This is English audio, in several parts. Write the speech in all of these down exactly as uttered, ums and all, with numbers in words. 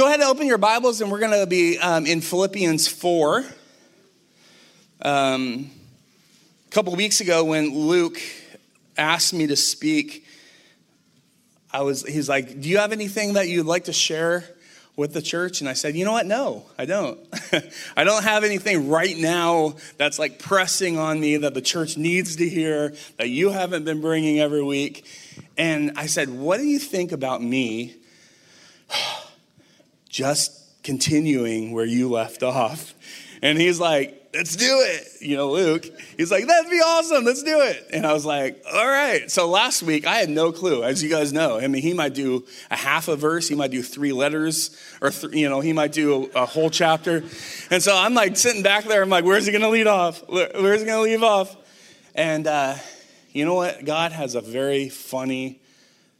Go ahead and open your Bibles, and we're going to be um, in Philippians four. Um, a couple weeks ago when Luke asked me to speak, I was he's like, do you have anything that you'd like to share with the church? And I said, you know what? No, I don't. I don't have anything right now that's like pressing on me that the church needs to hear, that you haven't been bringing every week. And I said, what do you think about me just continuing where you left off? And he's like, let's do it. You know, Luke, he's like, that'd be awesome. Let's do it. And I was like, all right. So last week, I had no clue, as you guys know. I mean, he might do a half a verse. He might do three letters or, th- you know, he might do a, a whole chapter. And so I'm like sitting back there. I'm like, where's he going to lead off? Where's he going to leave off? And uh, you know what? God has a very funny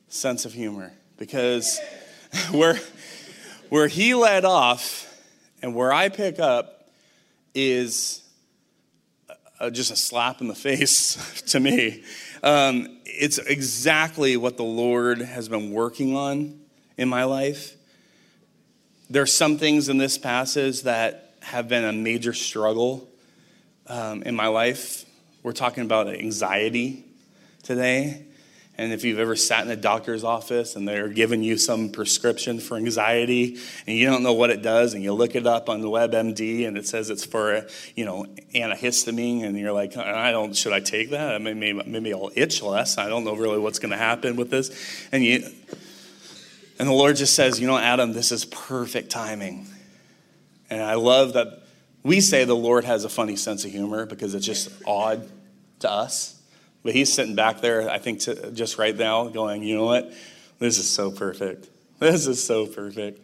sense of humor, because where where he led off and where I pick up is a, just a slap in the face to me. Um, it's exactly what the Lord has been working on in my life. There's some things in this passage that have been a major struggle um, in my life. We're talking about anxiety today. And if you've ever sat in a doctor's office and they're giving you some prescription for anxiety and you don't know what it does, and you look it up on the WebMD and it says it's for, you know, antihistamine, and you're like, I don't, should I take that? I mean, maybe, maybe I'll itch less. I don't know really what's going to happen with this. And you, and the Lord just says, you know, Adam, this is perfect timing. And I love that we say the Lord has a funny sense of humor because it's just odd to us. But he's sitting back there, I think, to, just right now going, you know what? This is so perfect. This is so perfect.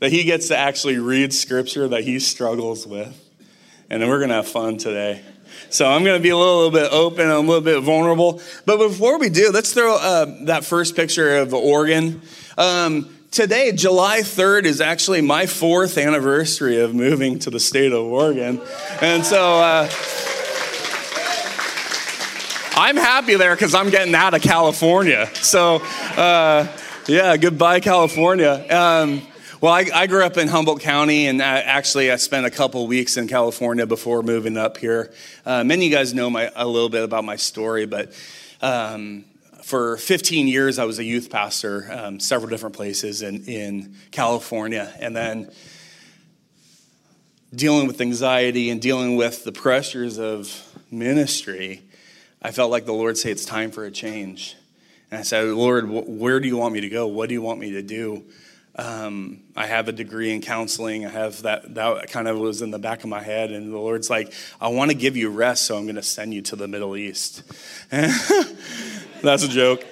That he gets to actually read scripture that he struggles with. And we're going to have fun today. So I'm going to be a little bit open, I'm a little bit vulnerable. But before we do, let's throw uh, that first picture of Oregon. Um, today, July third, is actually my fourth anniversary of moving to the state of Oregon. And so... Uh, I'm happy there because I'm getting out of California. So, uh, yeah, goodbye, California. Um, well, I, I grew up in Humboldt County, and I, actually I spent a couple weeks in California before moving up here. Uh, many of you guys know my, a little bit about my story, but um, for fifteen years I was a youth pastor, um, several different places in, in California, and then dealing with anxiety and dealing with the pressures of ministry, I felt like the Lord said, it's time for a change. And I said, Lord, where do you want me to go? What do you want me to do? Um, I have a degree in counseling. I have that, that kind of was in the back of my head. And the Lord's like, I want to give you rest, so I'm going to send you to the Middle East. That's a joke.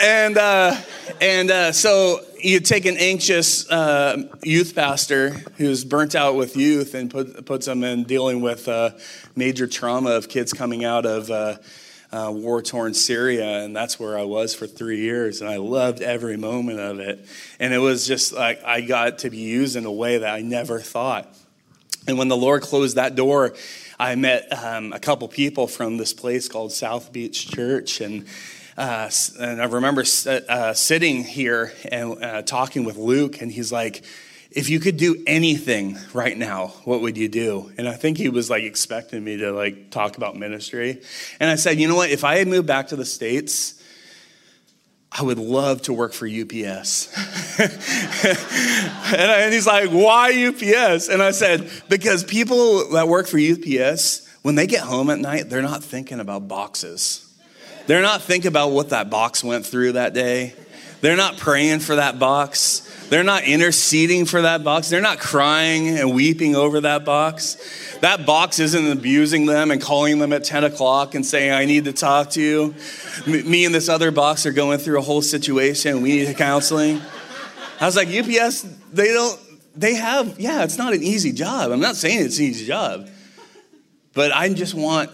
And uh, and uh, so you take an anxious uh, youth pastor who's burnt out with youth and put, puts them in dealing with uh, major trauma of kids coming out of uh, uh, war-torn Syria, and that's where I was for three years, and I loved every moment of it. And it was just like I got to be used in a way that I never thought. And when the Lord closed that door, I met um, a couple people from this place called South Beach Church, and Uh, and I remember uh, sitting here and uh, talking with Luke, and he's like, if you could do anything right now, what would you do? And I think he was like expecting me to like talk about ministry. And I said, you know what? If I had moved back to the States, I would love to work for U P S. and, I, and he's like, why U P S? And I said, because people that work for U P S, when they get home at night, they're not thinking about boxes. They're not thinking about what that box went through that day. They're not praying for that box. They're not interceding for that box. They're not crying and weeping over that box. That box isn't abusing them and calling them at ten o'clock and saying, I need to talk to you. Me and this other box are going through a whole situation. We need counseling. I was like, U P S, they don't, they have, yeah, it's not an easy job. I'm not saying it's an easy job, but I just want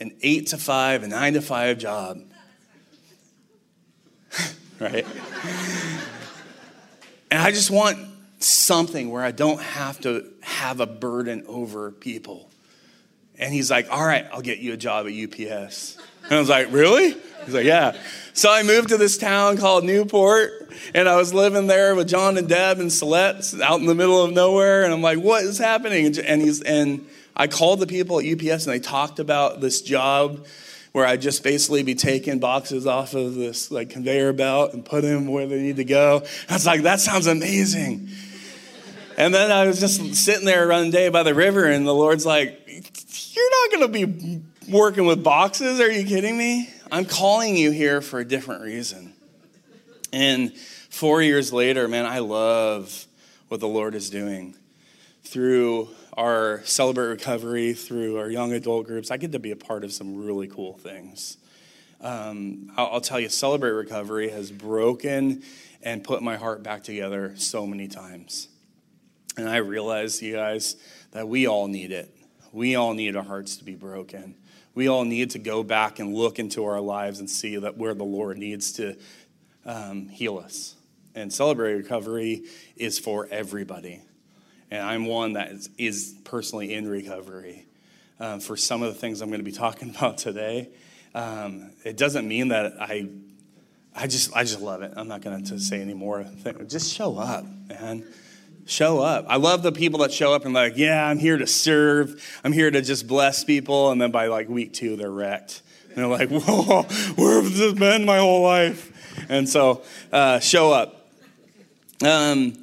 an eight to five, a nine to five job, right? And I just want something where I don't have to have a burden over people. And he's like, all right, I'll get you a job at U P S. And I was like, really? He's like, yeah. So I moved to this town called Newport, And I was living there with John and Deb and Celeste out in the middle of nowhere. And I'm like, what is happening? And he's and I called the people at U P S, and they talked about this job where I'd just basically be taking boxes off of this like conveyor belt and put them where they need to go. And I was like, that sounds amazing. And then I was just sitting there one day by the river, and the Lord's like, you're not going to be working with boxes. Are you kidding me? I'm calling you here for a different reason. And four years later, man, I love what the Lord is doing. Through our Celebrate Recovery, through our young adult groups, I get to be a part of some really cool things. Um, I'll, I'll tell you, Celebrate Recovery has broken and put my heart back together so many times. And I realize, you guys, that we all need it. We all need our hearts to be broken. We all need to go back and look into our lives and see that where the Lord needs to um, heal us. And Celebrate Recovery is for everybody. And I'm one that is, is personally in recovery. Um, for some of the things I'm going to be talking about today, um, it doesn't mean that I, I just, I just love it. I'm not going to say any more. Just show up, man. Show up. I love the people that show up and like, yeah, I'm here to serve. I'm here to just bless people. And then by like week two, they're wrecked. And they're like, whoa, where have this been my whole life? And so uh, show up. Um,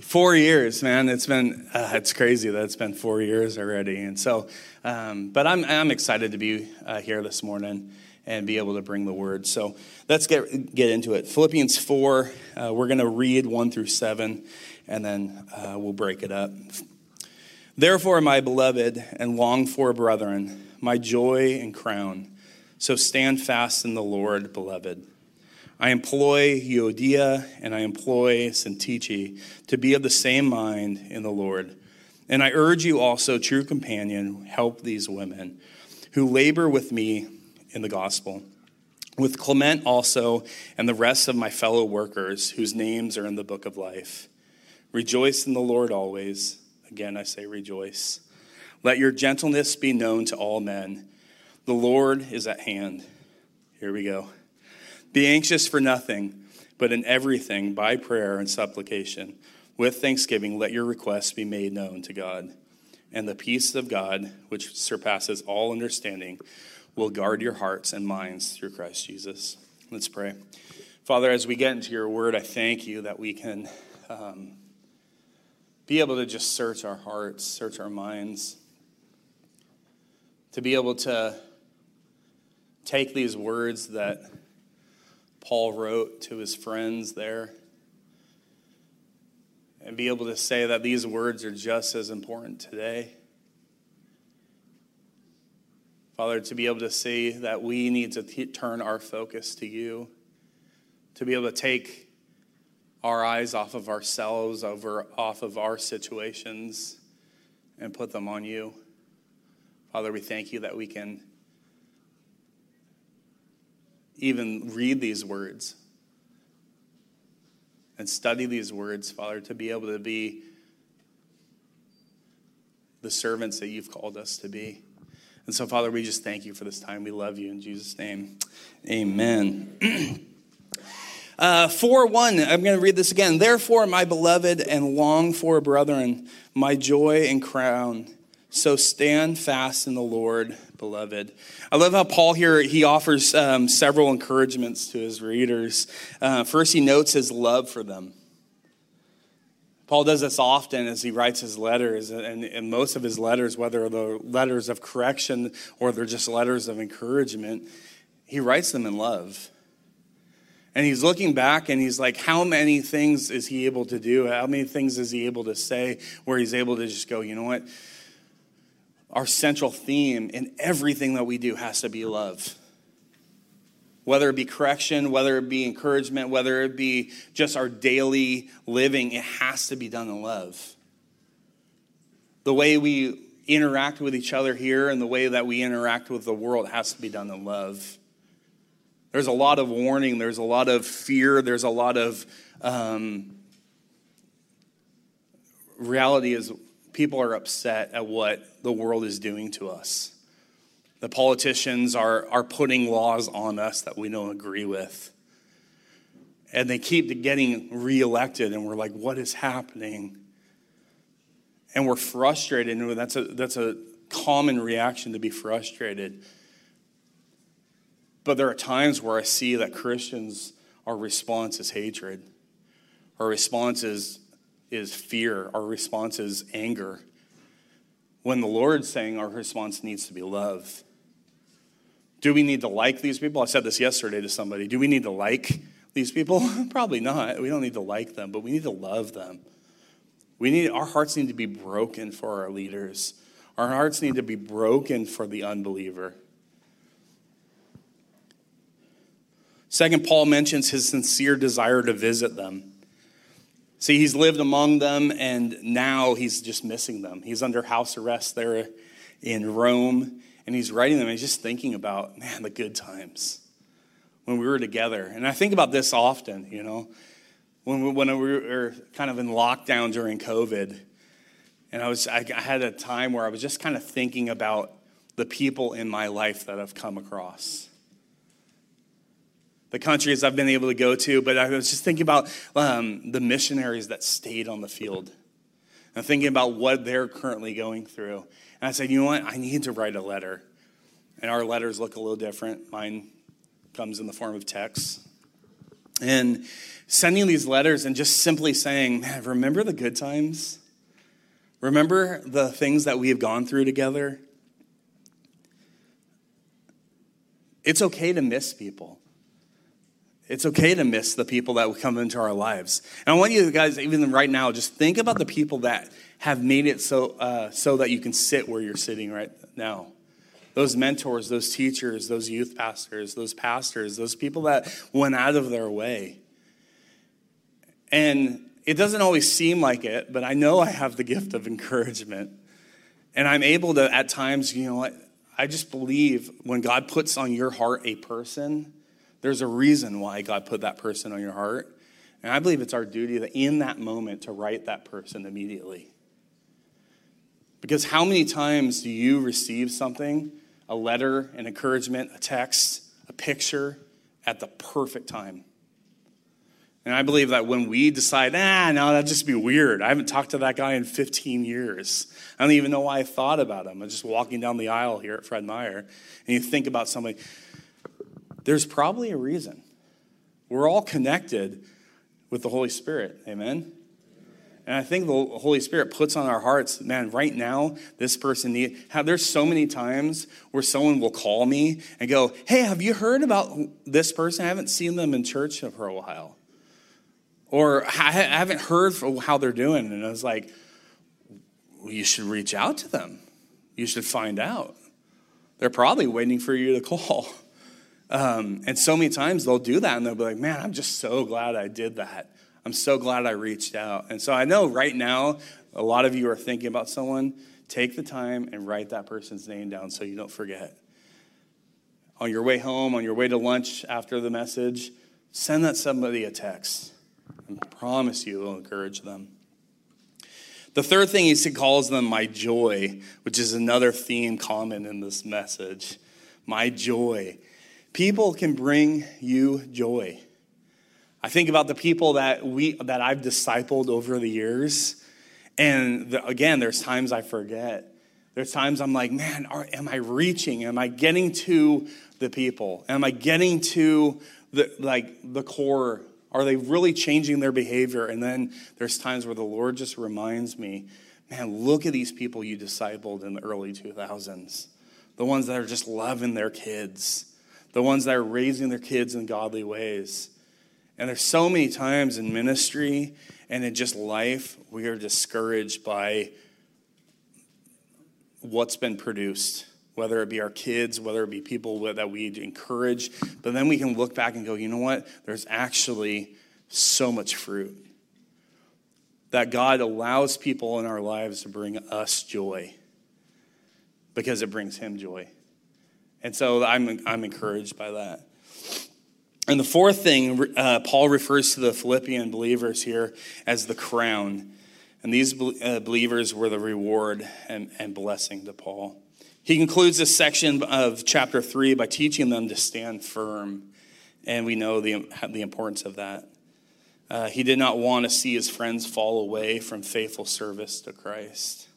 four years, man. It's been, uh, it's crazy that it's been four years already. And so, um, but I'm I'm excited to be uh, here this morning and be able to bring the word. So let's get, get into it. Philippians four, uh, we're going to read one through seven. And then uh, we'll break it up. Therefore, my beloved and longed for brethren, my joy and crown, so stand fast in the Lord, beloved. I employ Euodia and I employ Syntyche to be of the same mind in the Lord. And I urge you also, true companion, help these women who labor with me in the gospel, with Clement also and the rest of my fellow workers whose names are in the book of life. Rejoice in the Lord always. Again, I say rejoice. Let your gentleness be known to all men. The Lord is at hand. Here we go. Be anxious for nothing, but in everything, by prayer and supplication, with thanksgiving, let your requests be made known to God. And the peace of God, which surpasses all understanding, will guard your hearts and minds through Christ Jesus. Let's pray. Father, as we get into your word, I thank you that we can... Um, be able to just search our hearts, search our minds, to be able to take these words that Paul wrote to his friends there and be able to say that these words are just as important today. Father, to be able to see that we need to t- turn our focus to you, to be able to take our eyes off of ourselves, over off of our situations, and put them on you. Father, we thank you that we can even read these words and study these words, Father, to be able to be the servants that you've called us to be. And so, Father, we just thank you for this time. We love you in Jesus' name. Amen. Uh, four one, I'm going to read this again. Therefore, my beloved and long for brethren, my joy and crown, so stand fast in the Lord, beloved. I love how Paul here, he offers um, several encouragements to his readers. Uh, first, he notes his love for them. Paul does this often as he writes his letters, and, and most of his letters, whether they're letters of correction or they're just letters of encouragement, he writes them in love. And he's looking back and he's like, how many things is he able to do? How many things is he able to say where he's able to just go, you know what? Our central theme in everything that we do has to be love. Whether it be correction, whether it be encouragement, whether it be just our daily living, it has to be done in love. The way we interact with each other here and the way that we interact with the world has to be done in love. There's a lot of warning. There's a lot of fear. There's a lot of um, reality is people are upset at what the world is doing to us. The politicians are, are putting laws on us that we don't agree with. And they keep getting reelected, and we're like, what is happening? And we're frustrated, and that's a, that's a common reaction, to be frustrated. But there are times where I see that Christians, our response is hatred. Our response is, is fear. Our response is anger. When the Lord's saying our response needs to be love. Do we need to like these people? I said this yesterday to somebody. Do we need to like these people? Probably not. We don't need to like them, but we need to love them. We need, our hearts need to be broken for our leaders. Our hearts need to be broken for the unbeliever. Second, Paul mentions his sincere desire to visit them. See, he's lived among them, and now he's just missing them. He's under house arrest there in Rome, and he's writing them, and he's just thinking about, man, the good times when we were together. And I think about this often, you know. When we, when we were kind of in lockdown during COVID, and I was I had a time where I was just kind of thinking about the people in my life that I've come across, the countries I've been able to go to, but I was just thinking about um, the missionaries that stayed on the field, and thinking about what they're currently going through. And I said, you know what, I need to write a letter, and our letters look a little different. Mine comes in the form of text. And sending these letters and just simply saying, man, remember the good times? Remember the things that we have gone through together? It's okay to miss people. It's okay to miss the people that will come into our lives. And I want you guys, even right now, just think about the people that have made it so uh, so that you can sit where you're sitting right now. Those mentors, those teachers, those youth pastors, those pastors, those people that went out of their way. And it doesn't always seem like it, but I know I have the gift of encouragement. And I'm able to, at times, you know what, I just believe when God puts on your heart a person, there's a reason why God put that person on your heart. And I believe it's our duty that in that moment to write that person immediately. Because how many times do you receive something, a letter, an encouragement, a text, a picture, at the perfect time? And I believe that when we decide, ah, no, that'd just be weird. I haven't talked to that guy in fifteen years. I don't even know why I thought about him. I'm just walking down the aisle here at Fred Meyer, and you think about somebody. There's probably a reason. We're all connected with the Holy Spirit, amen? And I think the Holy Spirit puts on our hearts, man, right now, this person needs, there's so many times where someone will call me and go, hey, have you heard about this person? I haven't seen them in church for a while. Or I haven't heard how they're doing. And I was like, well, you should reach out to them. You should find out. They're probably waiting for you to call. Um, and so many times they'll do that and they'll be like, man, I'm just so glad I did that. I'm so glad I reached out. And so I know right now, a lot of you are thinking about someone. Take the time and write that person's name down so you don't forget. On your way home, on your way to lunch after the message, send that somebody a text. I promise you it'll encourage them. The third thing is he calls them my joy, which is another theme common in this message. My joy. People can bring you joy. I think about the people that we that I've discipled over the years, and the, again, there's times I forget. There's times I'm like, man, are, am I reaching? Am I getting to the people? Am I getting to the like the core? Are they really changing their behavior? And then there's times where the Lord just reminds me, man, look at these people you discipled in the early two thousands, the ones that are just loving their kids, the ones that are raising their kids in godly ways. And there's so many times in ministry and in just life, we are discouraged by what's been produced, whether it be our kids, whether it be people that we encourage. But then we can look back and go, you know what? There's actually so much fruit that God allows people in our lives to bring us joy because it brings him joy. And so I'm I'm encouraged by that. And the fourth thing, uh, Paul refers to the Philippian believers here as the crown. And these uh, believers were the reward and, and blessing to Paul. He concludes this section of chapter three by teaching them to stand firm. And we know the, the importance of that. Uh, he did not want to see his friends fall away from faithful service to Christ.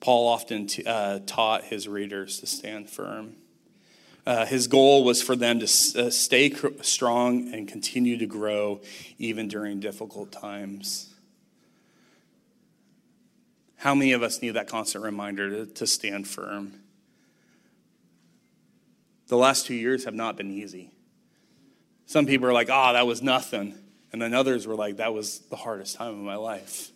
Paul often t- uh, taught his readers to stand firm. Uh, his goal was for them to s- uh, stay cr- strong and continue to grow even during difficult times. How many of us need that constant reminder to, to stand firm? The last two years have not been easy. Some people are like, ah, oh, that was nothing. And then others were like, that was the hardest time of my life.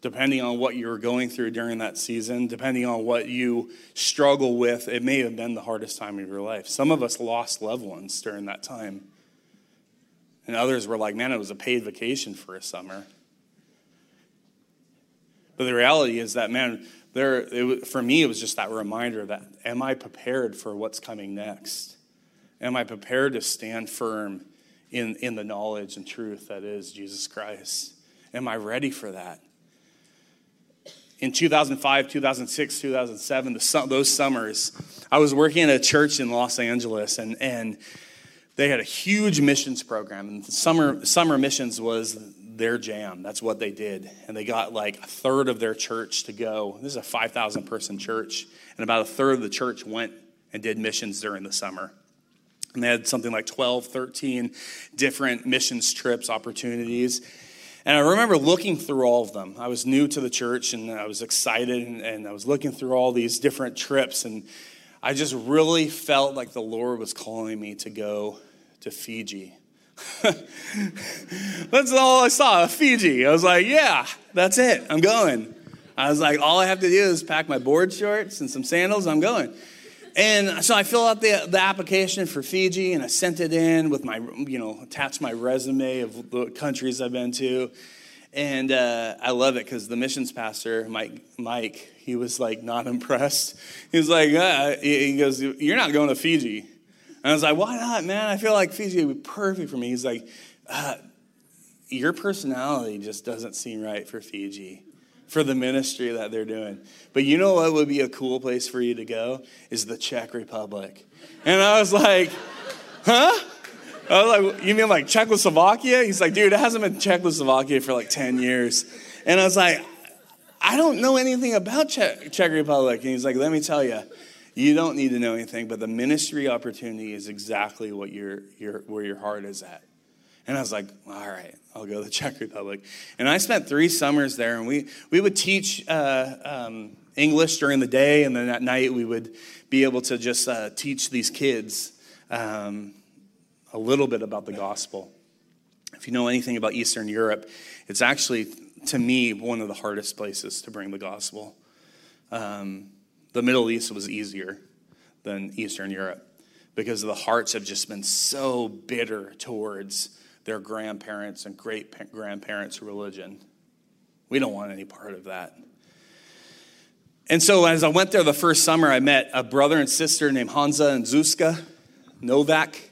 Depending on what you were going through during that season, depending on what you struggle with, it may have been the hardest time of your life. Some of us lost loved ones during that time. And others were like, man, it was a paid vacation for a summer. But the reality is that, man, there. It, for me, it was just that reminder that, am I prepared for what's coming next? Am I prepared to stand firm in, in the knowledge and truth that is Jesus Christ? Am I ready for that? In two thousand five, two thousand six, two thousand seven, the, those summers, I was working at a church in Los Angeles, and, and they had a huge missions program. And summer summer missions was their jam. That's what they did. And they got like a third of their church to go. This is a five thousand person church. And about a third of the church went and did missions during the summer. And they had something like twelve, thirteen different missions trips, opportunities. And I remember looking through all of them. I was new to the church, and I was excited, and, and I was looking through all these different trips, and I just really felt like the Lord was calling me to go to Fiji. That's all I saw, Fiji. I was like, yeah, that's it. I'm going. I was like, all I have to do is pack my board shorts and some sandals. I'm going. And so I filled out the, the application for Fiji, and I sent it in with my, you know, attached my resume of the countries I've been to. And uh, I love it because the missions pastor, Mike, Mike, he was like not impressed. He was like, uh, he goes, you're not going to Fiji. And I was like, why not, man? I feel like Fiji would be perfect for me. He's like, uh, your personality just doesn't seem right for Fiji, for the ministry that they're doing. But you know what would be a cool place for you to go is the Czech Republic. And I was like, huh? I was like, you mean like Czechoslovakia? He's like, dude, it hasn't been Czechoslovakia for like ten years. And I was like, I don't know anything about Czech, Czech Republic. And he's like, let me tell you, you don't need to know anything, but the ministry opportunity is exactly what your your where your heart is at. And I was like, all right, I'll go to the Czech Republic. And I spent three summers there, and we, we would teach uh, um, English during the day, and then at night we would be able to just uh, teach these kids um, a little bit about the gospel. If you know anything about Eastern Europe, it's actually, to me, one of the hardest places to bring the gospel. Um, the Middle East was easier than Eastern Europe because the hearts have just been so bitter towards their grandparents and great-grandparents' religion. We don't want any part of that. And so as I went there the first summer, I met a brother and sister named Hanza and Zuzka, Novak.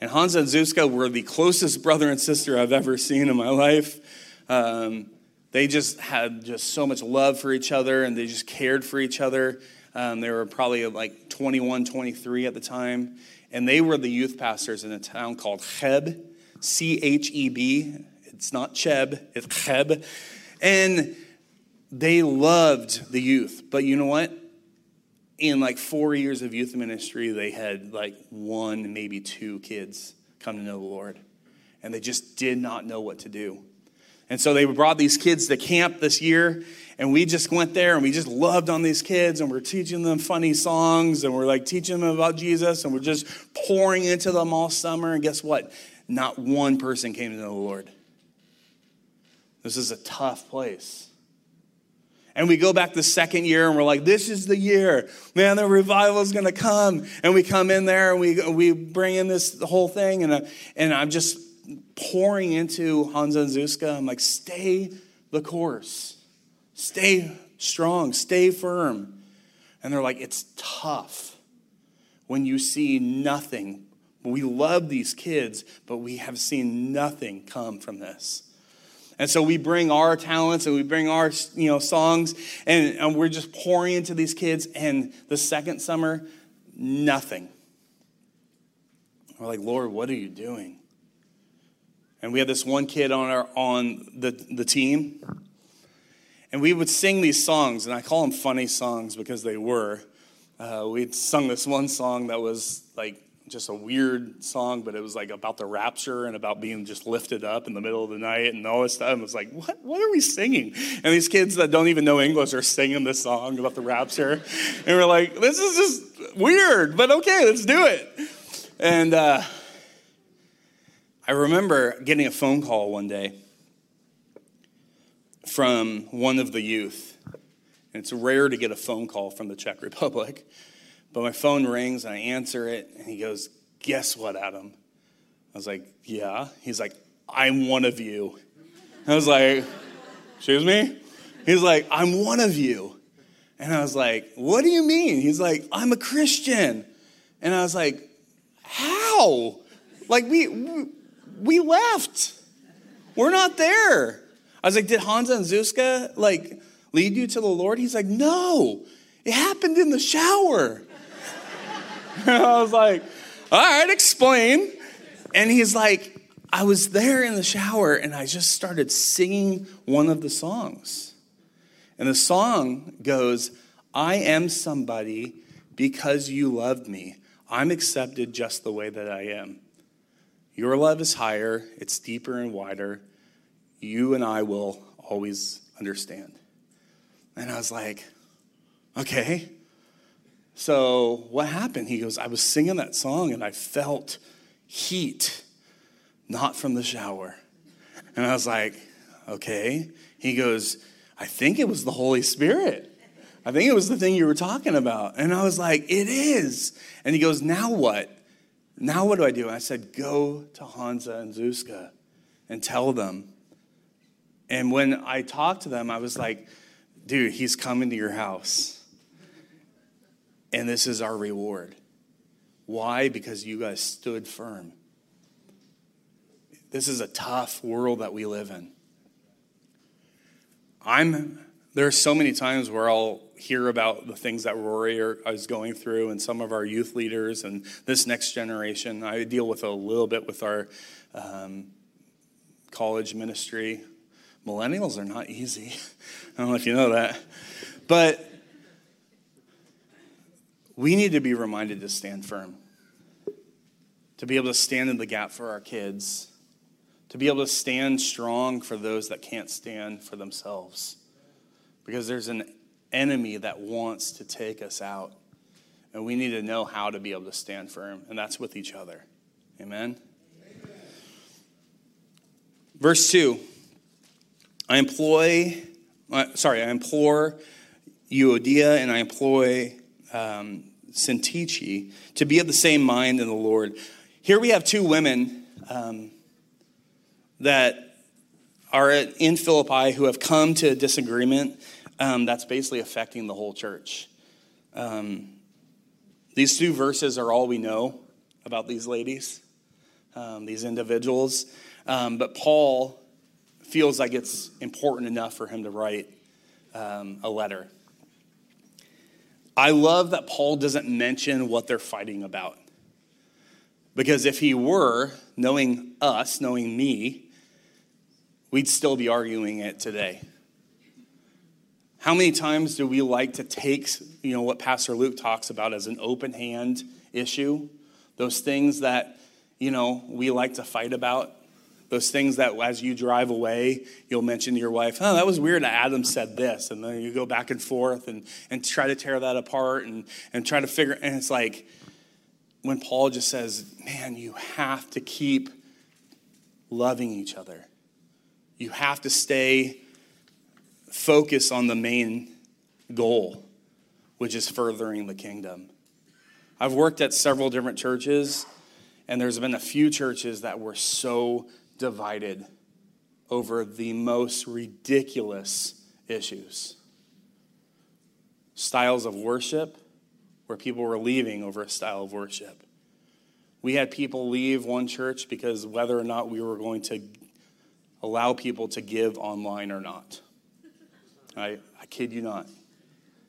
And Hanza and Zuzka were the closest brother and sister I've ever seen in my life. Um, they just had just so much love for each other, and they just cared for each other. Um, they were probably like twenty-one, twenty-three at the time. And they were the youth pastors in a town called Cheb, C H E B. It's not Cheb, it's Cheb. And they loved the youth. But you know what? In like four years of youth ministry, they had like one, maybe two kids come to know the Lord. And they just did not know what to do. And so they brought these kids to camp this year, and we just went there, and we just loved on these kids, and we're teaching them funny songs, and we're like teaching them about Jesus, and we're just pouring into them all summer. And guess what? Not one person came to know the Lord. This is a tough place. And we go back the second year, and we're like, this is the year. Man, the revival is going to come. And we come in there, and we we bring in this whole thing, and, I, and I'm just pouring into Hanza and Zuzka. I'm like, stay the course. Stay strong. Stay firm. And they're like, it's tough when you see nothing. We love these kids, but we have seen nothing come from this. And so we bring our talents and we bring our, you know, songs, and, and we're just pouring into these kids. And the second summer, nothing. We're like, Lord, what are you doing? And we had this one kid on our on the, the team. And we would sing these songs, and I call them funny songs because they were. Uh, we'd sung this one song that was like just a weird song, but it was like about the rapture and about being just lifted up in the middle of the night and all this stuff. And it was like, what, what are we singing? And these kids that don't even know English are singing this song about the rapture. And we're like, this is just weird, but okay, let's do it. And uh, I remember getting a phone call one day from one of the youth. And it's rare to get a phone call from the Czech Republic. But my phone rings, and I answer it, and he goes, guess what, Adam? I was like, yeah. He's like, I'm one of you. I was like, excuse me? He's like, I'm one of you. And I was like, what do you mean? He's like, I'm a Christian. And I was like, how? Like, we we left. We're not there. I was like, did Hanza and Zuzka, like, lead you to the Lord? He's like, no. It happened in the shower. And I was like, all right, explain. And he's like, I was there in the shower, and I just started singing one of the songs. And the song goes, I am somebody because you loved me. I'm accepted just the way that I am. Your love is higher. It's deeper and wider. You and I will always understand. And I was like, okay. So what happened? He goes, I was singing that song, and I felt heat, not from the shower. And I was like, okay. He goes, I think it was the Holy Spirit. I think it was the thing you were talking about. And I was like, it is. And he goes, now what? Now what do I do? And I said, go to Hanza and Zuzka and tell them. And when I talked to them, I was like, dude, he's coming to your house. And this is our reward. Why? Because you guys stood firm. This is a tough world that we live in. I'm, there are so many times where I'll hear about the things that Rory is going through and some of our youth leaders and this next generation. I deal with a little bit with our um, college ministry. Millennials are not easy. I don't know if you know that. But we need to be reminded to stand firm, to be able to stand in the gap for our kids, to be able to stand strong for those that can't stand for themselves, because there's an enemy that wants to take us out, and we need to know how to be able to stand firm, and that's with each other. Amen? Amen. Verse two, I employ, sorry, I implore Euodia and I employ um, Syntyche to be of the same mind in the Lord. Here we have two women um, that are at, in Philippi who have come to a disagreement um, that's basically affecting the whole church. Um, these two verses are all we know about these ladies, um, these individuals. Um, but Paul feels like it's important enough for him to write um, a letter. I love that Paul doesn't mention what they're fighting about. Because if he were, knowing us, knowing me, we'd still be arguing it today. How many times do we like to take, you know, what Pastor Luke talks about as an open hand issue? Those things that, you know, we like to fight about. Those things that as you drive away, you'll mention to your wife, oh, that was weird that Adam said this. And then you go back and forth and, and try to tear that apart and, and try to figure. And it's like when Paul just says, man, you have to keep loving each other. You have to stay focused on the main goal, which is furthering the kingdom. I've worked at several different churches, and there's been a few churches that were so divided over the most ridiculous issues. Styles of worship, where people were leaving over a style of worship. We had people leave one church because whether or not we were going to allow people to give online or not. I, I kid you not.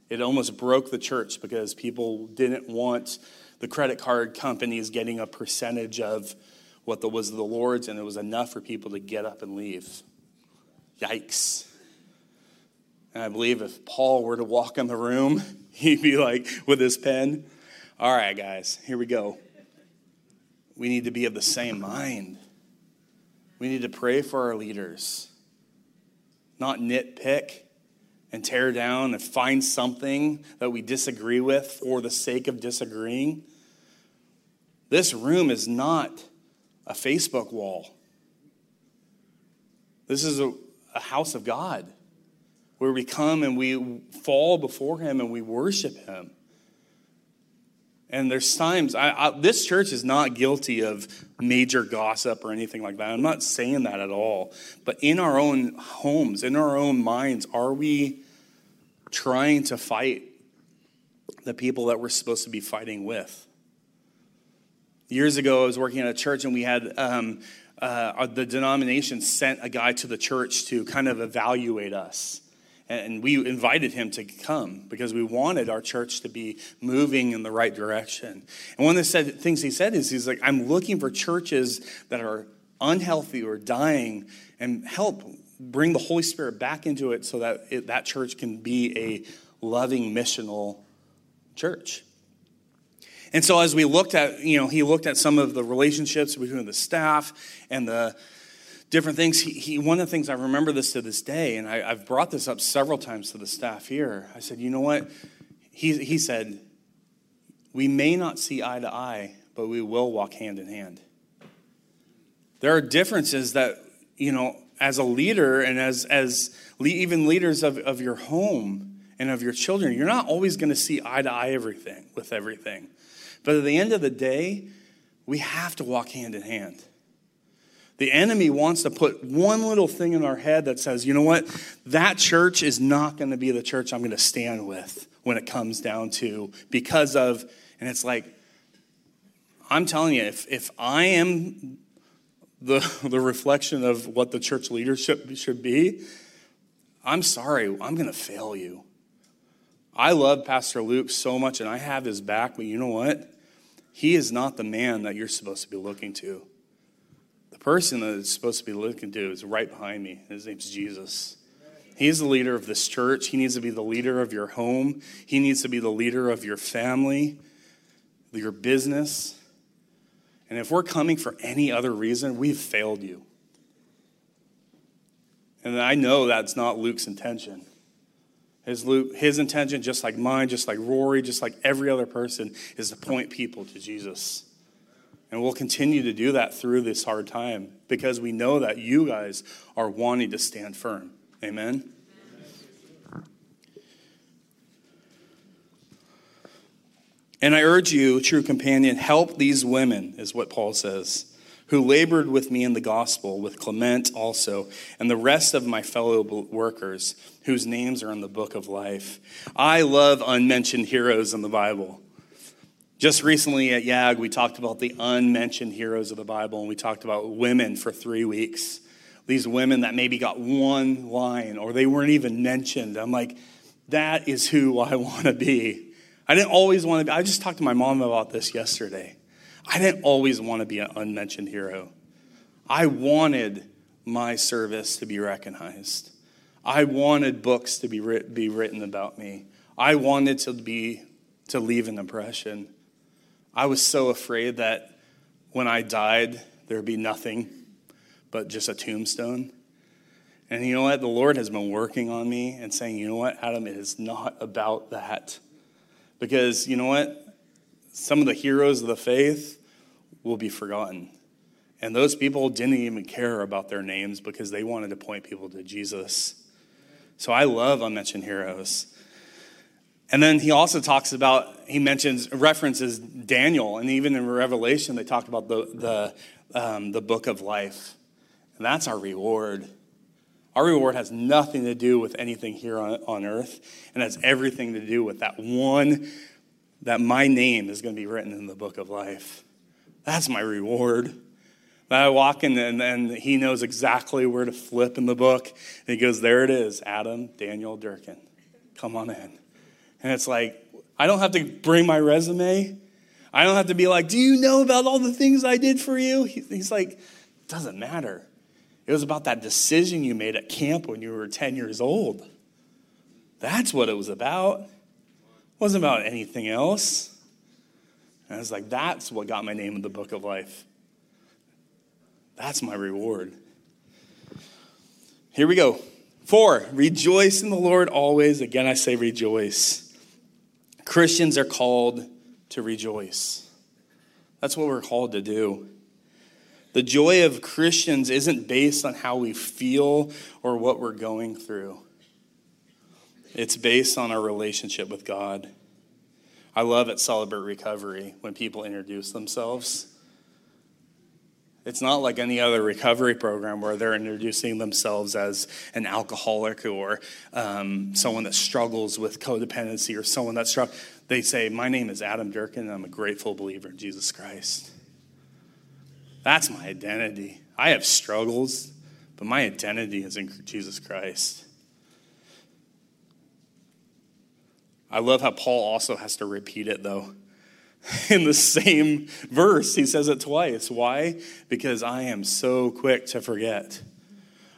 It almost broke the church because people didn't want the credit card companies getting a percentage of what was the Lord's, and it was enough for people to get up and leave. Yikes. And I believe if Paul were to walk in the room, he'd be like, with his pen, all right, guys, here we go. We need to be of the same mind. We need to pray for our leaders, not nitpick and tear down and find something that we disagree with for the sake of disagreeing. This room is not a Facebook wall. This is a, a house of God where we come and we fall before him and we worship him. And there's times, I, I, this church is not guilty of major gossip or anything like that. I'm not saying that at all. But in our own homes, in our own minds, are we trying to fight the people that we're supposed to be fighting with? Years ago, I was working at a church, and we had um, uh, the denomination sent a guy to the church to kind of evaluate us. And we invited him to come because we wanted our church to be moving in the right direction. And one of the said, things he said is, he's like, I'm looking for churches that are unhealthy or dying, and help bring the Holy Spirit back into it so that it, that church can be a loving, missional church. And so as we looked at, you know, he looked at some of the relationships between the staff and the different things. He, he, one of the things, I remember this to this day, and I, I've brought this up several times to the staff here. I said, you know what? He, he said, we may not see eye to eye, but we will walk hand in hand. There are differences that, you know, as a leader and as, as le- even leaders of, of your home and of your children, you're not always going to see eye to eye everything with everything. But at the end of the day, we have to walk hand in hand. The enemy wants to put one little thing in our head that says, you know what, that church is not going to be the church I'm going to stand with when it comes down to, because of, and it's like, I'm telling you, if if I am the, the reflection of what the church leadership should be, I'm sorry, I'm going to fail you. I love Pastor Luke so much, and I have his back, but you know what? He is not the man that you're supposed to be looking to. Person that it's supposed to be looking to is right behind me. His name's Jesus. He's the leader of this church. He needs to be the leader of your home. He needs to be the leader of your family, your business. And if we're coming for any other reason, we've failed you. And I know that's not Luke's intention. His Luke, his intention, just like mine, just like Rory, just like every other person, is to point people to Jesus. And we'll continue to do that through this hard time because we know that you guys are wanting to stand firm. Amen? Amen. And I urge you, true companion, help these women, is what Paul says, who labored with me in the gospel, with Clement also, and the rest of my fellow workers, whose names are in the book of life. I love unmentioned heroes in the Bible. Just recently at YAG, we talked about the unmentioned heroes of the Bible, and we talked about women for three weeks. These women that maybe got one line, or they weren't even mentioned. I'm like, that is who I want to be. I didn't always want to be. I just talked to my mom about this yesterday. I didn't always want to be an unmentioned hero. I wanted my service to be recognized. I wanted books to be writ- be written about me. I wanted to be to leave an impression. I was so afraid that when I died, there'd be nothing but just a tombstone. And you know what? The Lord has been working on me and saying, you know what, Adam, it is not about that. Because you know what? Some of the heroes of the faith will be forgotten. And those people didn't even care about their names because they wanted to point people to Jesus. So I love unmentioned heroes. And then he also talks about, he mentions, references Daniel, and even in Revelation, they talk about the the, um, the book of life. And that's our reward. Our reward has nothing to do with anything here on, on earth, and has everything to do with that one, that my name is going to be written in the book of life. That's my reward. That I walk in, and then he knows exactly where to flip in the book, and he goes, there it is, Adam, Daniel, Durkin. Come on in. And it's like, I don't have to bring my resume. I don't have to be like, do you know about all the things I did for you? He's like, it doesn't matter. It was about that decision you made at camp when you were ten years old. That's what it was about. It wasn't about anything else. And I was like, that's what got my name in the book of life. That's my reward. Here we go. Four, rejoice in the Lord always. Again, I say rejoice. Christians are called to rejoice. That's what we're called to do. The joy of Christians isn't based on how we feel or what we're going through. It's based on our relationship with God. I love at Celebrate Recovery when people introduce themselves. It's not like any other recovery program where they're introducing themselves as an alcoholic or um, someone that struggles with codependency or someone that struggles. They say, my name is Adam Durkin and I'm a grateful believer in Jesus Christ. That's my identity. I have struggles, but my identity is in Jesus Christ. I love how Paul also has to repeat it, though. In the same verse, he says it twice. Why? Because I am so quick to forget.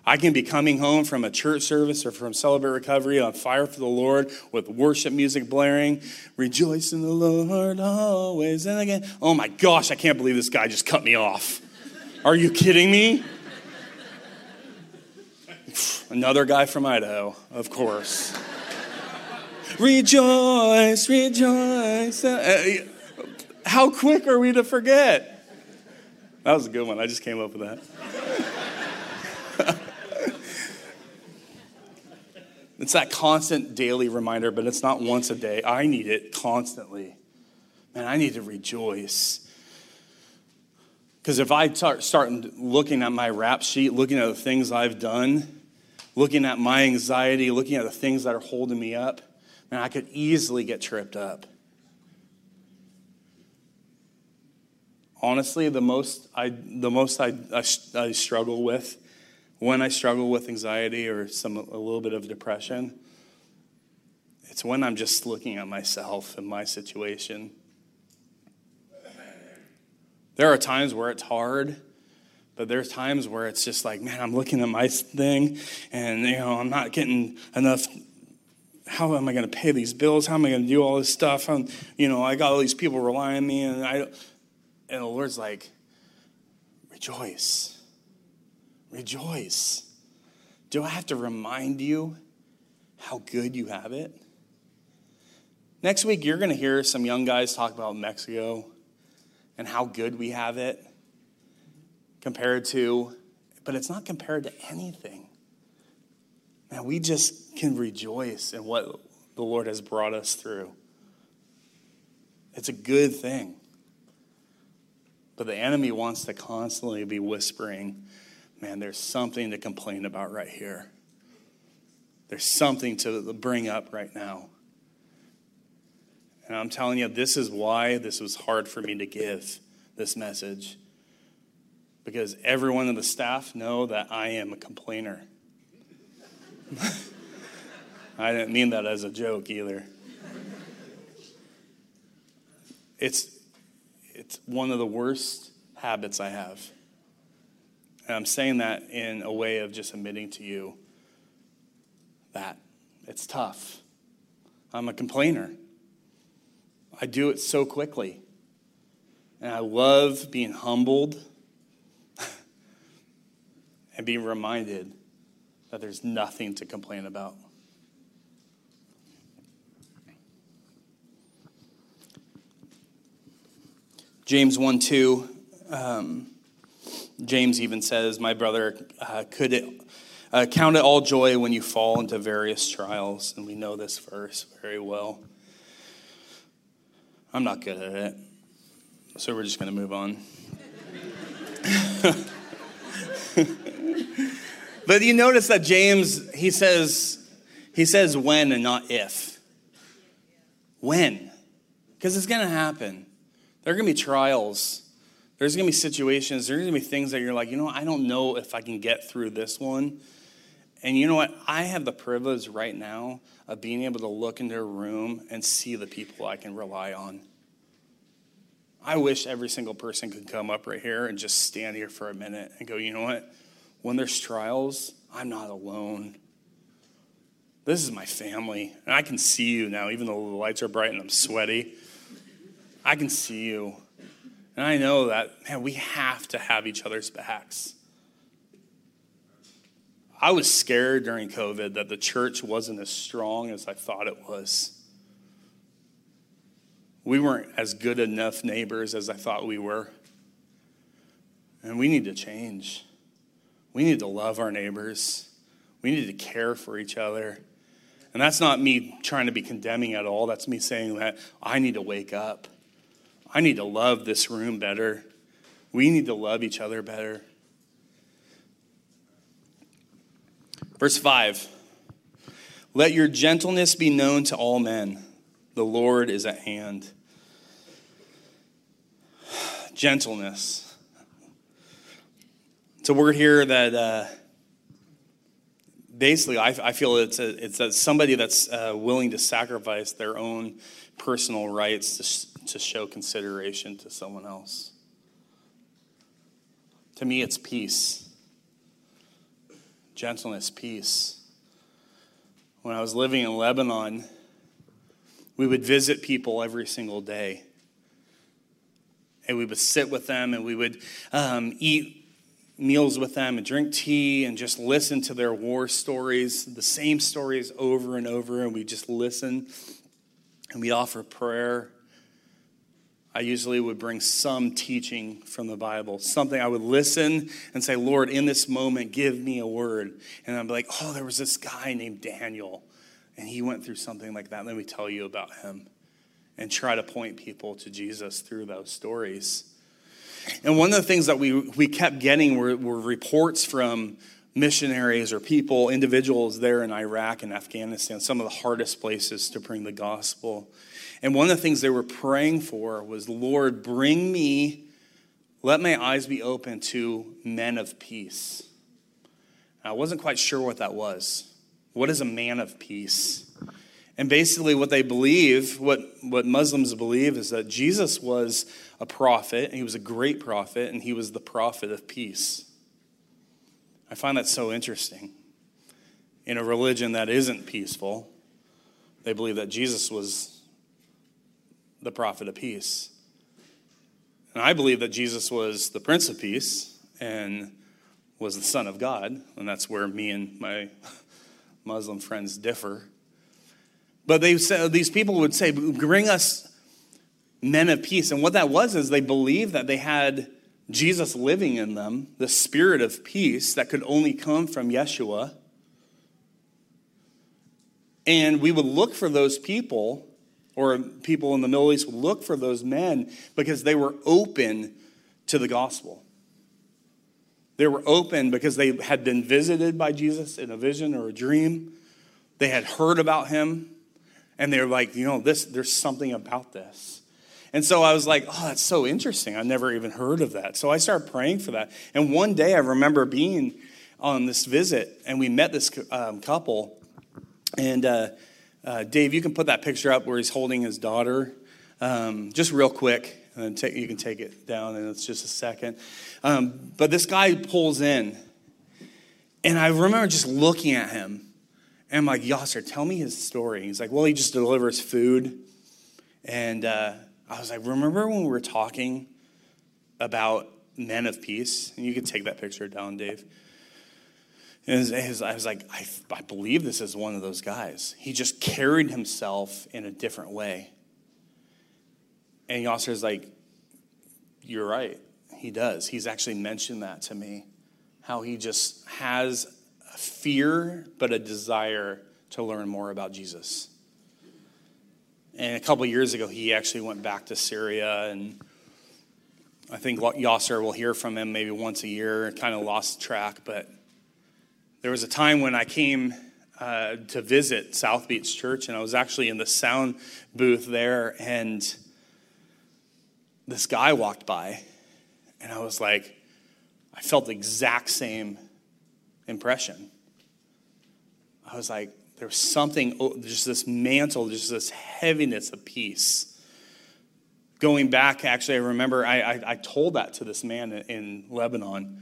I can be coming home from a church service or from Celebrate Recovery on fire for the Lord with worship music blaring. Rejoice in the Lord always and again. Oh my gosh, I can't believe this guy just cut me off. Are you kidding me? Another guy from Idaho, of course. Rejoice, rejoice. How quick are we to forget? That was a good one. I just came up with that. It's that constant daily reminder, but it's not once a day. I need it constantly. Man, I need to rejoice. Because if I tar- start looking at my rap sheet, looking at the things I've done, looking at my anxiety, looking at the things that are holding me up, man, I could easily get tripped up. Honestly, the most I the most I, I, I struggle with when I struggle with anxiety or some a little bit of depression, it's when I'm just looking at myself and my situation. There are times where it's hard, but there's times where it's just like, man, I'm looking at my thing, and you know, I'm not getting enough. How am I going to pay these bills? How am I going to do all this stuff? I'm, you know, I got all these people relying on me, and I. And the Lord's like, rejoice, rejoice. Do I have to remind you how good you have it? Next week, you're going to hear some young guys talk about Mexico and how good we have it compared to, but it's not compared to anything. Man, we just can rejoice in what the Lord has brought us through. It's a good thing. But the enemy wants to constantly be whispering, man, there's something to complain about right here. There's something to bring up right now. And I'm telling you, this is why this was hard for me to give this message. Because everyone in the staff know that I am a complainer. I didn't mean that as a joke either. It's... It's one of the worst habits I have. And I'm saying that in a way of just admitting to you that it's tough. I'm a complainer. I do it so quickly. And I love being humbled and being reminded that there's nothing to complain about. James one two, um, James even says, my brother, uh, could it, uh, count it all joy when you fall into various trials. And we know this verse very well. I'm not good at it, so we're just going to move on. But you notice that James, he says, he says when and not if. When? Because it's going to happen. There are going to be trials. There's going to be situations. There's going to be things that you're like, you know what? I don't know if I can get through this one. And you know what? I have the privilege right now of being able to look into a room and see the people I can rely on. I wish every single person could come up right here and just stand here for a minute and go, you know what? When there's trials, I'm not alone. This is my family. And I can see you now, even though the lights are bright and I'm sweaty. I can see you. And I know that, man, we have to have each other's backs. I was scared during COVID that the church wasn't as strong as I thought it was. We weren't as good enough neighbors as I thought we were. And we need to change. We need to love our neighbors. We need to care for each other. And that's not me trying to be condemning at all. That's me saying that I need to wake up. I need to love this room better. We need to love each other better. Verse five, let your gentleness be known to all men. The Lord is at hand. Gentleness. It's a word here that uh, basically I, I feel it's a, it's a somebody that's uh, willing to sacrifice their own personal rights to, to show consideration to someone else. To me, it's peace. Gentleness, peace. When I was living in Lebanon, we would visit people every single day. And we would sit with them and we would um, eat meals with them and drink tea and just listen to their war stories, the same stories over and over. And we just listen and we offer prayer. I usually would bring some teaching from the Bible, something I would listen and say, Lord, in this moment, give me a word. And I'd be like, oh, there was this guy named Daniel. And he went through something like that. Let me tell you about him and try to point people to Jesus through those stories. And one of the things that we we kept getting were, were reports from missionaries or people, individuals there in Iraq and Afghanistan, some of the hardest places to bring the gospel. And one of the things they were praying for was, Lord, bring me, let my eyes be open to men of peace. And I wasn't quite sure what that was. What is a man of peace? And basically what they believe, what, what Muslims believe is that Jesus was a prophet, and he was a great prophet, and he was the prophet of peace. I find that so interesting. In a religion that isn't peaceful, they believe that Jesus was the prophet of peace. And I believe that Jesus was the Prince of Peace and was the Son of God, and that's where me and my Muslim friends differ. But they said, these people would say, bring us men of peace. And what that was is they believed that they had Jesus living in them, the spirit of peace that could only come from Yeshua. And we would look for those people, or people in the Middle East would look for those men because they were open to the gospel. They were open because they had been visited by Jesus in a vision or a dream. They had heard about him. And they were like, you know, this, there's something about this. And so I was like, oh, that's so interesting. I never even heard of that. So I started praying for that. And one day I remember being on this visit, and we met this um, couple. And uh, uh, Dave, you can put that picture up where he's holding his daughter. Um, just real quick. And then take, you can take it down, and it's just a second. Um, but this guy pulls in, and I remember just looking at him, and I'm like, Yasser, tell me his story. And he's like, well, he just delivers food. And uh, I was like, remember when we were talking about men of peace? And you can take that picture down, Dave. And his, his, I was like, I, I believe this is one of those guys. He just carried himself in a different way. And Yasser's like, you're right. He does. He's actually mentioned that to me, how he just has a fear but a desire to learn more about Jesus. And a couple years ago, he actually went back to Syria, and I think Yasser will hear from him maybe once a year. Kind of lost track, but there was a time when I came uh, to visit South Beach Church, and I was actually in the sound booth there, and this guy walked by, and I was like, I felt the exact same impression. I was like, there was something, just this mantle, just this heaviness of peace going back, actually, I remember I, I, I told that to this man in Lebanon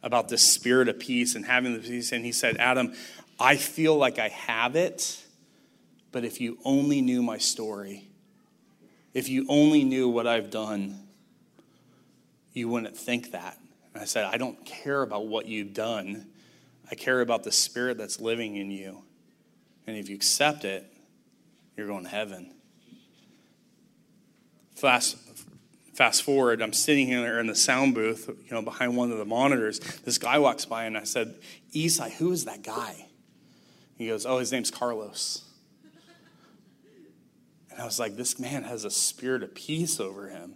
about this spirit of peace and having the peace. And he said, Adam, I feel like I have it, but if you only knew my story, if you only knew what I've done, you wouldn't think that. And I said, I don't care about what you've done. I care about the spirit that's living in you. And if you accept it, you're going to heaven. Fast, fast forward, I'm sitting here in the sound booth, you know, behind one of the monitors. This guy walks by, and I said, Esai, who is that guy? He goes, oh, his name's Carlos. And I was like, this man has a spirit of peace over him.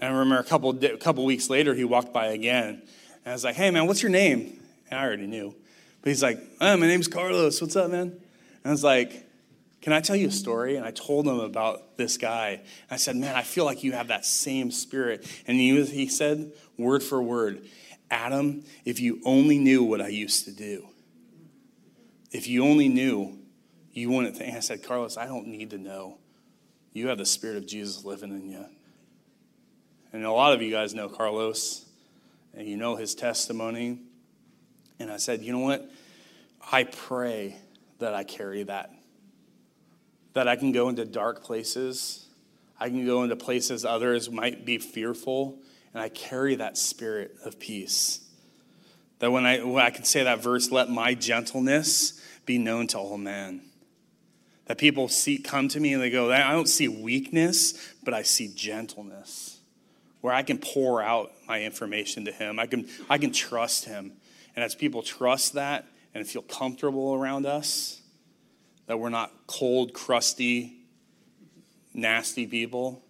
And I remember a couple a couple weeks later, he walked by again. And I was like, hey, man, what's your name? And I already knew. But he's like, oh, my name's Carlos. What's up, man? And I was like, can I tell you a story? And I told him about this guy. And I said, man, I feel like you have that same spirit. And he, was, he said, word for word, Adam, if you only knew what I used to do, if you only knew, you wouldn't think. I said, Carlos, I don't need to know. You have the spirit of Jesus living in you. And a lot of you guys know Carlos, and you know his testimony. And I said, you know what? I pray that I carry that, that I can go into dark places. I can go into places others might be fearful, and I carry that spirit of peace. That when I, when I can say that verse, let my gentleness be known to all men. That people see come to me and they go, I don't see weakness, but I see gentleness. Where I can pour out my information to him. I can I can trust him. And as people trust that and feel comfortable around us, that we're not cold, crusty, nasty people,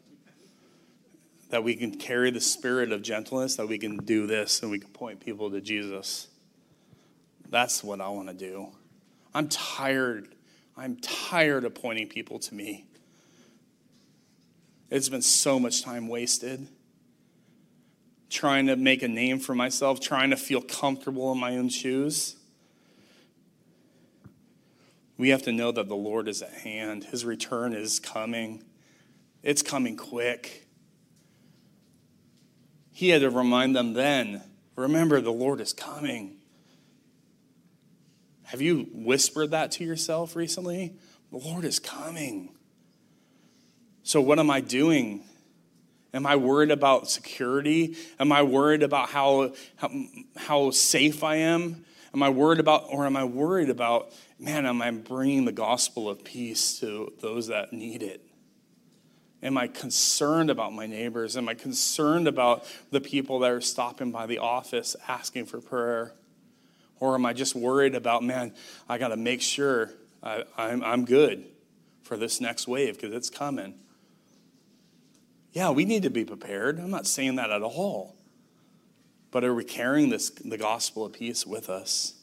that we can carry the spirit of gentleness, that we can do this and we can point people to Jesus. That's what I want to do. I'm tired. I'm tired of pointing people to me. It's been so much time wasted. Trying to make a name for myself, trying to feel comfortable in my own shoes. We have to know that the Lord is at hand. His return is coming. It's coming quick. He had to remind them then, remember, the Lord is coming. Have you whispered that to yourself recently? The Lord is coming. So what am I doing? Am I worried about security? Am I worried about how, how how safe I am? Am I worried about, or am I worried about, man, am I bringing the gospel of peace to those that need it? Am I concerned about my neighbors? Am I concerned about the people that are stopping by the office asking for prayer? Or am I just worried about, man, I got to make sure I, I'm, I'm good for this next wave because it's coming. Yeah, we need to be prepared. I'm not saying that at all. But are we carrying this, the gospel of peace with us?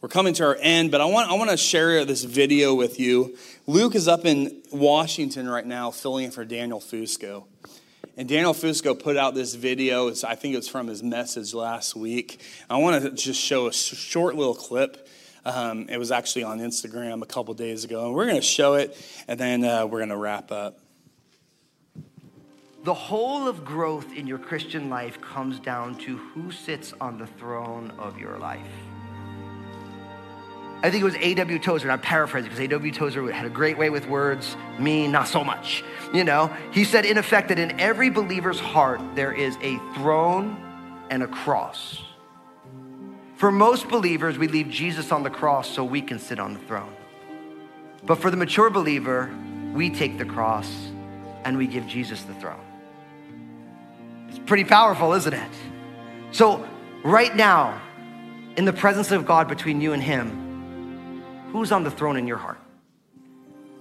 We're coming to our end, but I want I want to share this video with you. Luke is up in Washington right now filling in for Daniel Fusco. And Daniel Fusco put out this video. It's, I think it was from his message last week. I want to just show a short little clip. Um, it was actually on Instagram a couple days ago, and we're going to show it, and then uh, we're going to wrap up. The whole of growth in your Christian life comes down to who sits on the throne of your life. I think it was A W Tozer, and I'm paraphrasing because A W Tozer had a great way with words, me, not so much. You know, he said, in effect, that in every believer's heart, there is a throne and a cross. For most believers, we leave Jesus on the cross so we can sit on the throne. But for the mature believer, we take the cross and we give Jesus the throne. It's pretty powerful, isn't it? So right now, in the presence of God between you and him, who's on the throne in your heart?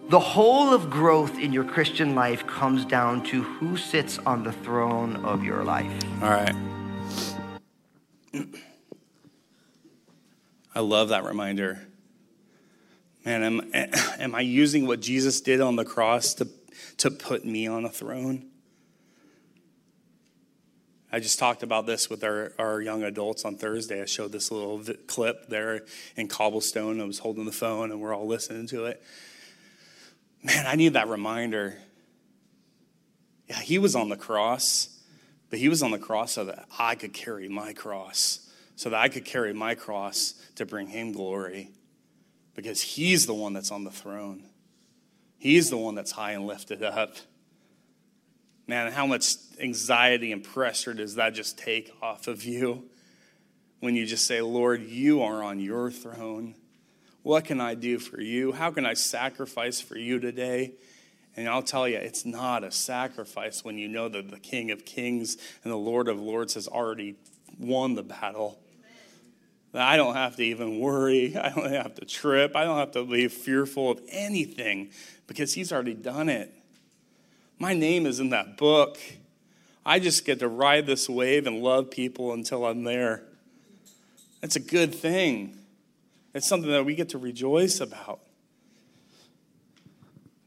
The whole of growth in your Christian life comes down to who sits on the throne of your life. All right. I love that reminder. Man, am, am I using what Jesus did on the cross to, to put me on a throne? I just talked about this with our, our young adults on Thursday. I showed this little clip there in Cobblestone. I was holding the phone and we're all listening to it. man, I need that reminder. Yeah, he was on the cross, but he was on the cross so that I could carry my cross, so that I could carry my cross to bring him glory, because he's the one that's on the throne. He's the one that's high and lifted up. Man, how much anxiety and pressure does that just take off of you when you just say, Lord, you are on your throne. What can I do for you? How can I sacrifice for you today? And I'll tell you, it's not a sacrifice when you know that the King of Kings and the Lord of Lords has already won the battle. Amen. I don't have to even worry. I don't have to trip. I don't have to be fearful of anything because he's already done it. My name is in that book. I just get to ride this wave and love people until I'm there. That's a good thing. It's something that we get to rejoice about.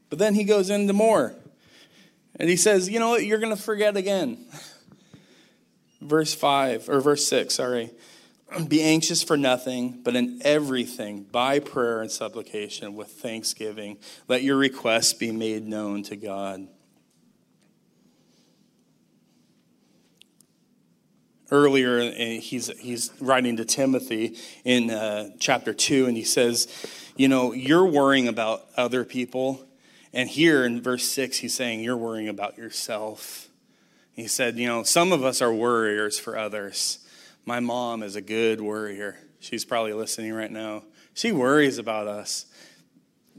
But then he goes into more. And he says, you know what? You're going to forget again. Verse five, or verse six, sorry. Be anxious for nothing, but in everything, by prayer and supplication, with thanksgiving, let your requests be made known to God. Earlier, he's he's writing to Timothy in uh, chapter two, and he says, you know, you're worrying about other people. And here in verse six, he's saying, you're worrying about yourself. He said, you know, some of us are worriers for others. My mom is a good worrier. She's probably listening right now. She worries about us.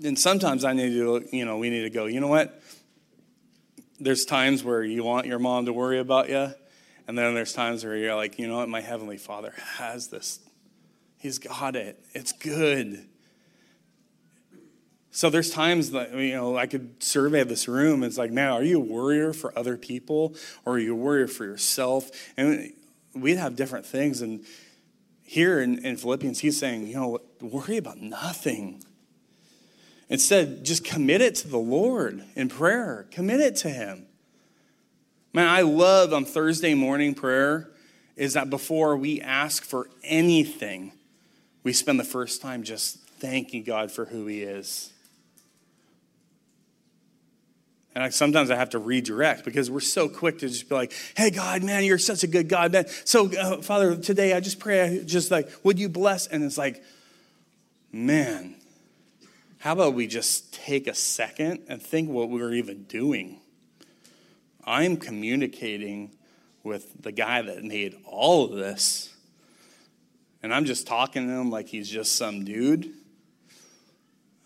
And sometimes I need to, you know, we need to go, you know what? There's times where you want your mom to worry about you. And then there's times where you're like, you know what? My Heavenly Father has this. He's got it. It's good. So there's times that, you know, I could survey this room. It's like, man, are you a worrier for other people? Or are you a worrier for yourself? And we'd have different things. And here in, in Philippians, he's saying, you know, worry about nothing. Instead, just commit it to the Lord in prayer. Commit it to him. Man, I love on Thursday morning prayer is that before we ask for anything, we spend the first time just thanking God for who he is. And I, sometimes I have to redirect because we're so quick to just be like, hey, God, man, you're such a good God, man. So, uh, Father, today I just pray, I just like, would you bless? And it's like, man, how about we just take a second and think what we were even doing? I'm communicating with the guy that made all of this. And I'm just talking to him like he's just some dude.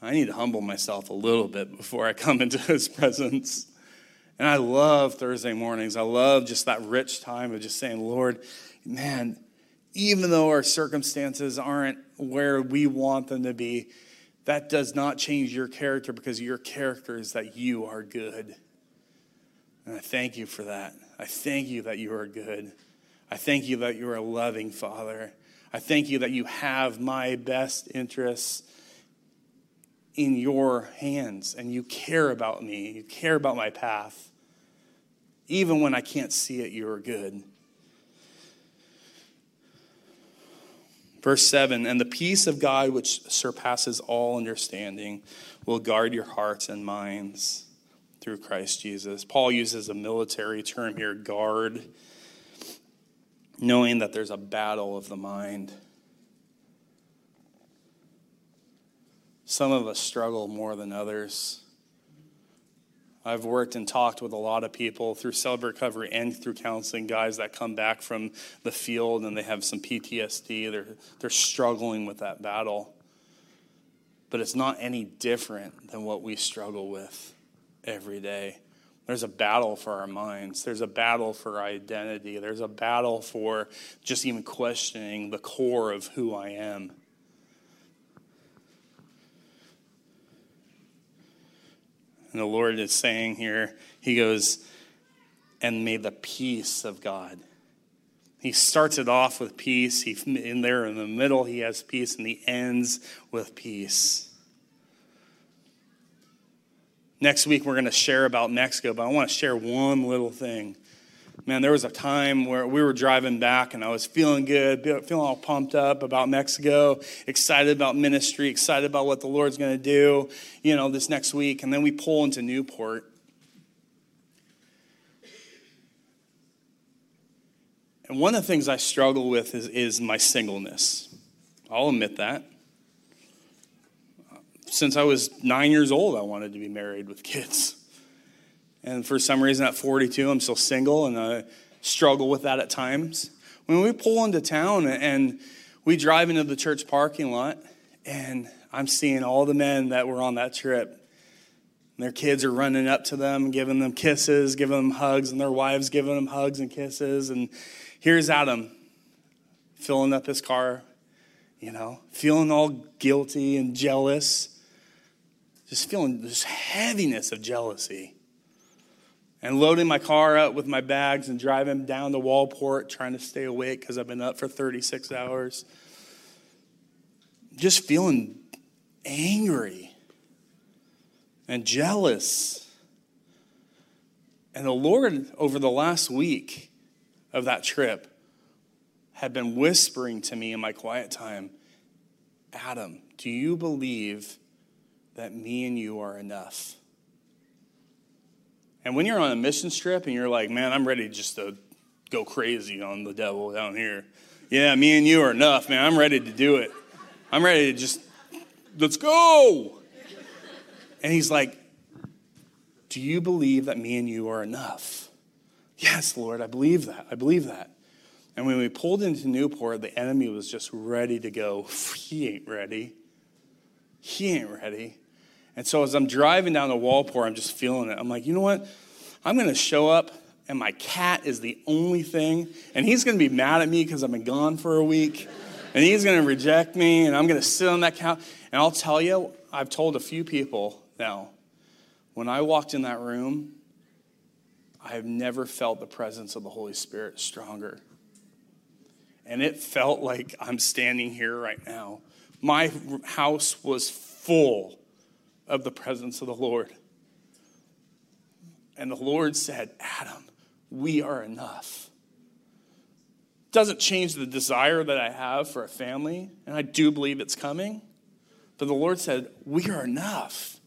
I need to humble myself a little bit before I come into his presence. And I love Thursday mornings. I love just that rich time of just saying, Lord, man, even though our circumstances aren't where we want them to be, that does not change your character, because your character is that you are good. And I thank you for that. I thank you that you are good. I thank you that you are a loving Father. I thank you that you have my best interests in your hands, and you care about me. You care about my path. Even when I can't see it, you are good. Verse seven, and the peace of God, which surpasses all understanding, will guard your hearts and minds through Christ Jesus. Paul uses a military term here, guard, knowing that there's a battle of the mind. Some of us struggle more than others. I've worked and talked with a lot of people through Celebrate Recovery and through counseling, guys that come back from the field and they have some P T S D. They're, they're struggling with that battle. But it's not any different than what we struggle with every day. There's a battle for our minds. There's a battle for our identity. There's a battle for just even questioning the core of who I am. And the Lord is saying here, he goes, and may the peace of God. He starts it off with peace. He, in there in the middle, he has peace, and he ends with peace. Next week, we're going to share about Mexico, but I want to share one little thing. man, there was a time where we were driving back and I was feeling good, feeling all pumped up about Mexico, excited about ministry, excited about what the Lord's going to do, you know, this next week. And then we pull into Newport. And one of the things I struggle with is, is my singleness. I'll admit that. Since I was nine years old, I wanted to be married with kids. And for some reason, at forty-two, I'm still single, and I struggle with that at times. When we pull into town and we drive into the church parking lot, and I'm seeing all the men that were on that trip. And their kids are running up to them, giving them kisses, giving them hugs, and their wives giving them hugs and kisses. And here's Adam filling up his car, you know, feeling all guilty and jealous, just feeling this heaviness of jealousy. And loading my car up with my bags and driving down to Walport, trying to stay awake because I've been up for thirty-six hours. Just feeling angry and jealous. And the Lord, over the last week of that trip, had been whispering to me in my quiet time, Adam, do you believe that me and you are enough? And when you're on a mission trip and you're like, man, I'm ready just to go crazy on the devil down here. Yeah, me and you are enough, man. I'm ready to do it. I'm ready to just, let's go. And he's like, do you believe that me and you are enough? Yes, Lord, I believe that. I believe that. And when we pulled into Newport, the enemy was just ready to go. He ain't ready. He ain't ready. And so as I'm driving down to Walport, I'm just feeling it. I'm like, you know what? I'm going to show up, and my cat is the only thing. And he's going to be mad at me because I've been gone for a week. And he's going to reject me, and I'm going to sit on that couch. And I'll tell you, I've told a few people now, when I walked in that room, I have never felt the presence of the Holy Spirit stronger. And it felt like I'm standing here right now. My house was full of the presence of the Lord. And the Lord said, Adam, we are enough. Doesn't change the desire that I have for a family, and I do believe it's coming, but the Lord said, we are enough.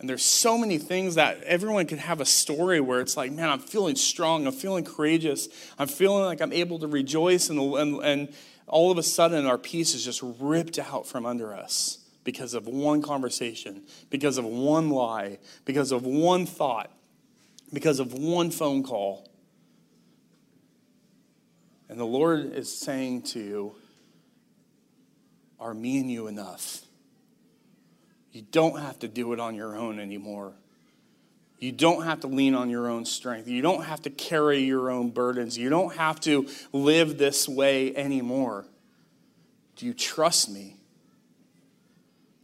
And there's so many things that everyone could have a story where it's like, man, I'm feeling strong, I'm feeling courageous, I'm feeling like I'm able to rejoice in the, and, and all of a sudden, our peace is just ripped out from under us because of one conversation, because of one lie, because of one thought, because of one phone call. And the Lord is saying to you, are me and you enough? You don't have to do it on your own anymore. You don't have to lean on your own strength. You don't have to carry your own burdens. You don't have to live this way anymore. Do you trust me?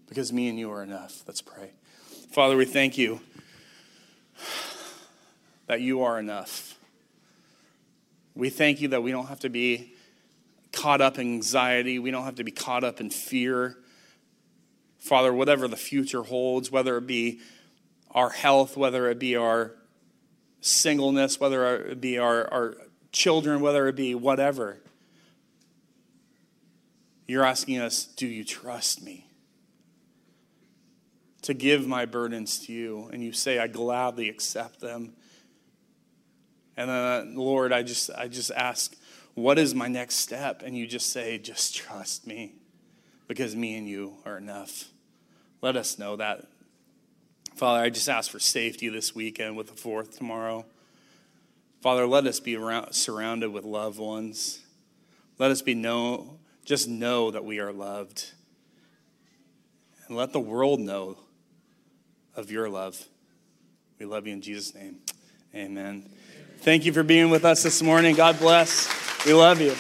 Because me and you are enough. Let's pray. Father, we thank you that you are enough. We thank you that we don't have to be caught up in anxiety. We don't have to be caught up in fear. Father, whatever the future holds, whether it be our health, whether it be our singleness, whether it be our, our children, whether it be whatever. You're asking us, do you trust me? To give my burdens to you. And you say, I gladly accept them. And then, uh, Lord, I just, I just ask, what is my next step? And you just say, just trust me. Because me and you are enough. Let us know that. Father, I just ask for safety this weekend with the fourth tomorrow. Father, let us be around, surrounded with loved ones. Let us be know, just know that we are loved. And let the world know of your love. We love you in Jesus' name. Amen. Amen. Thank you for being with us this morning. God bless. We love you.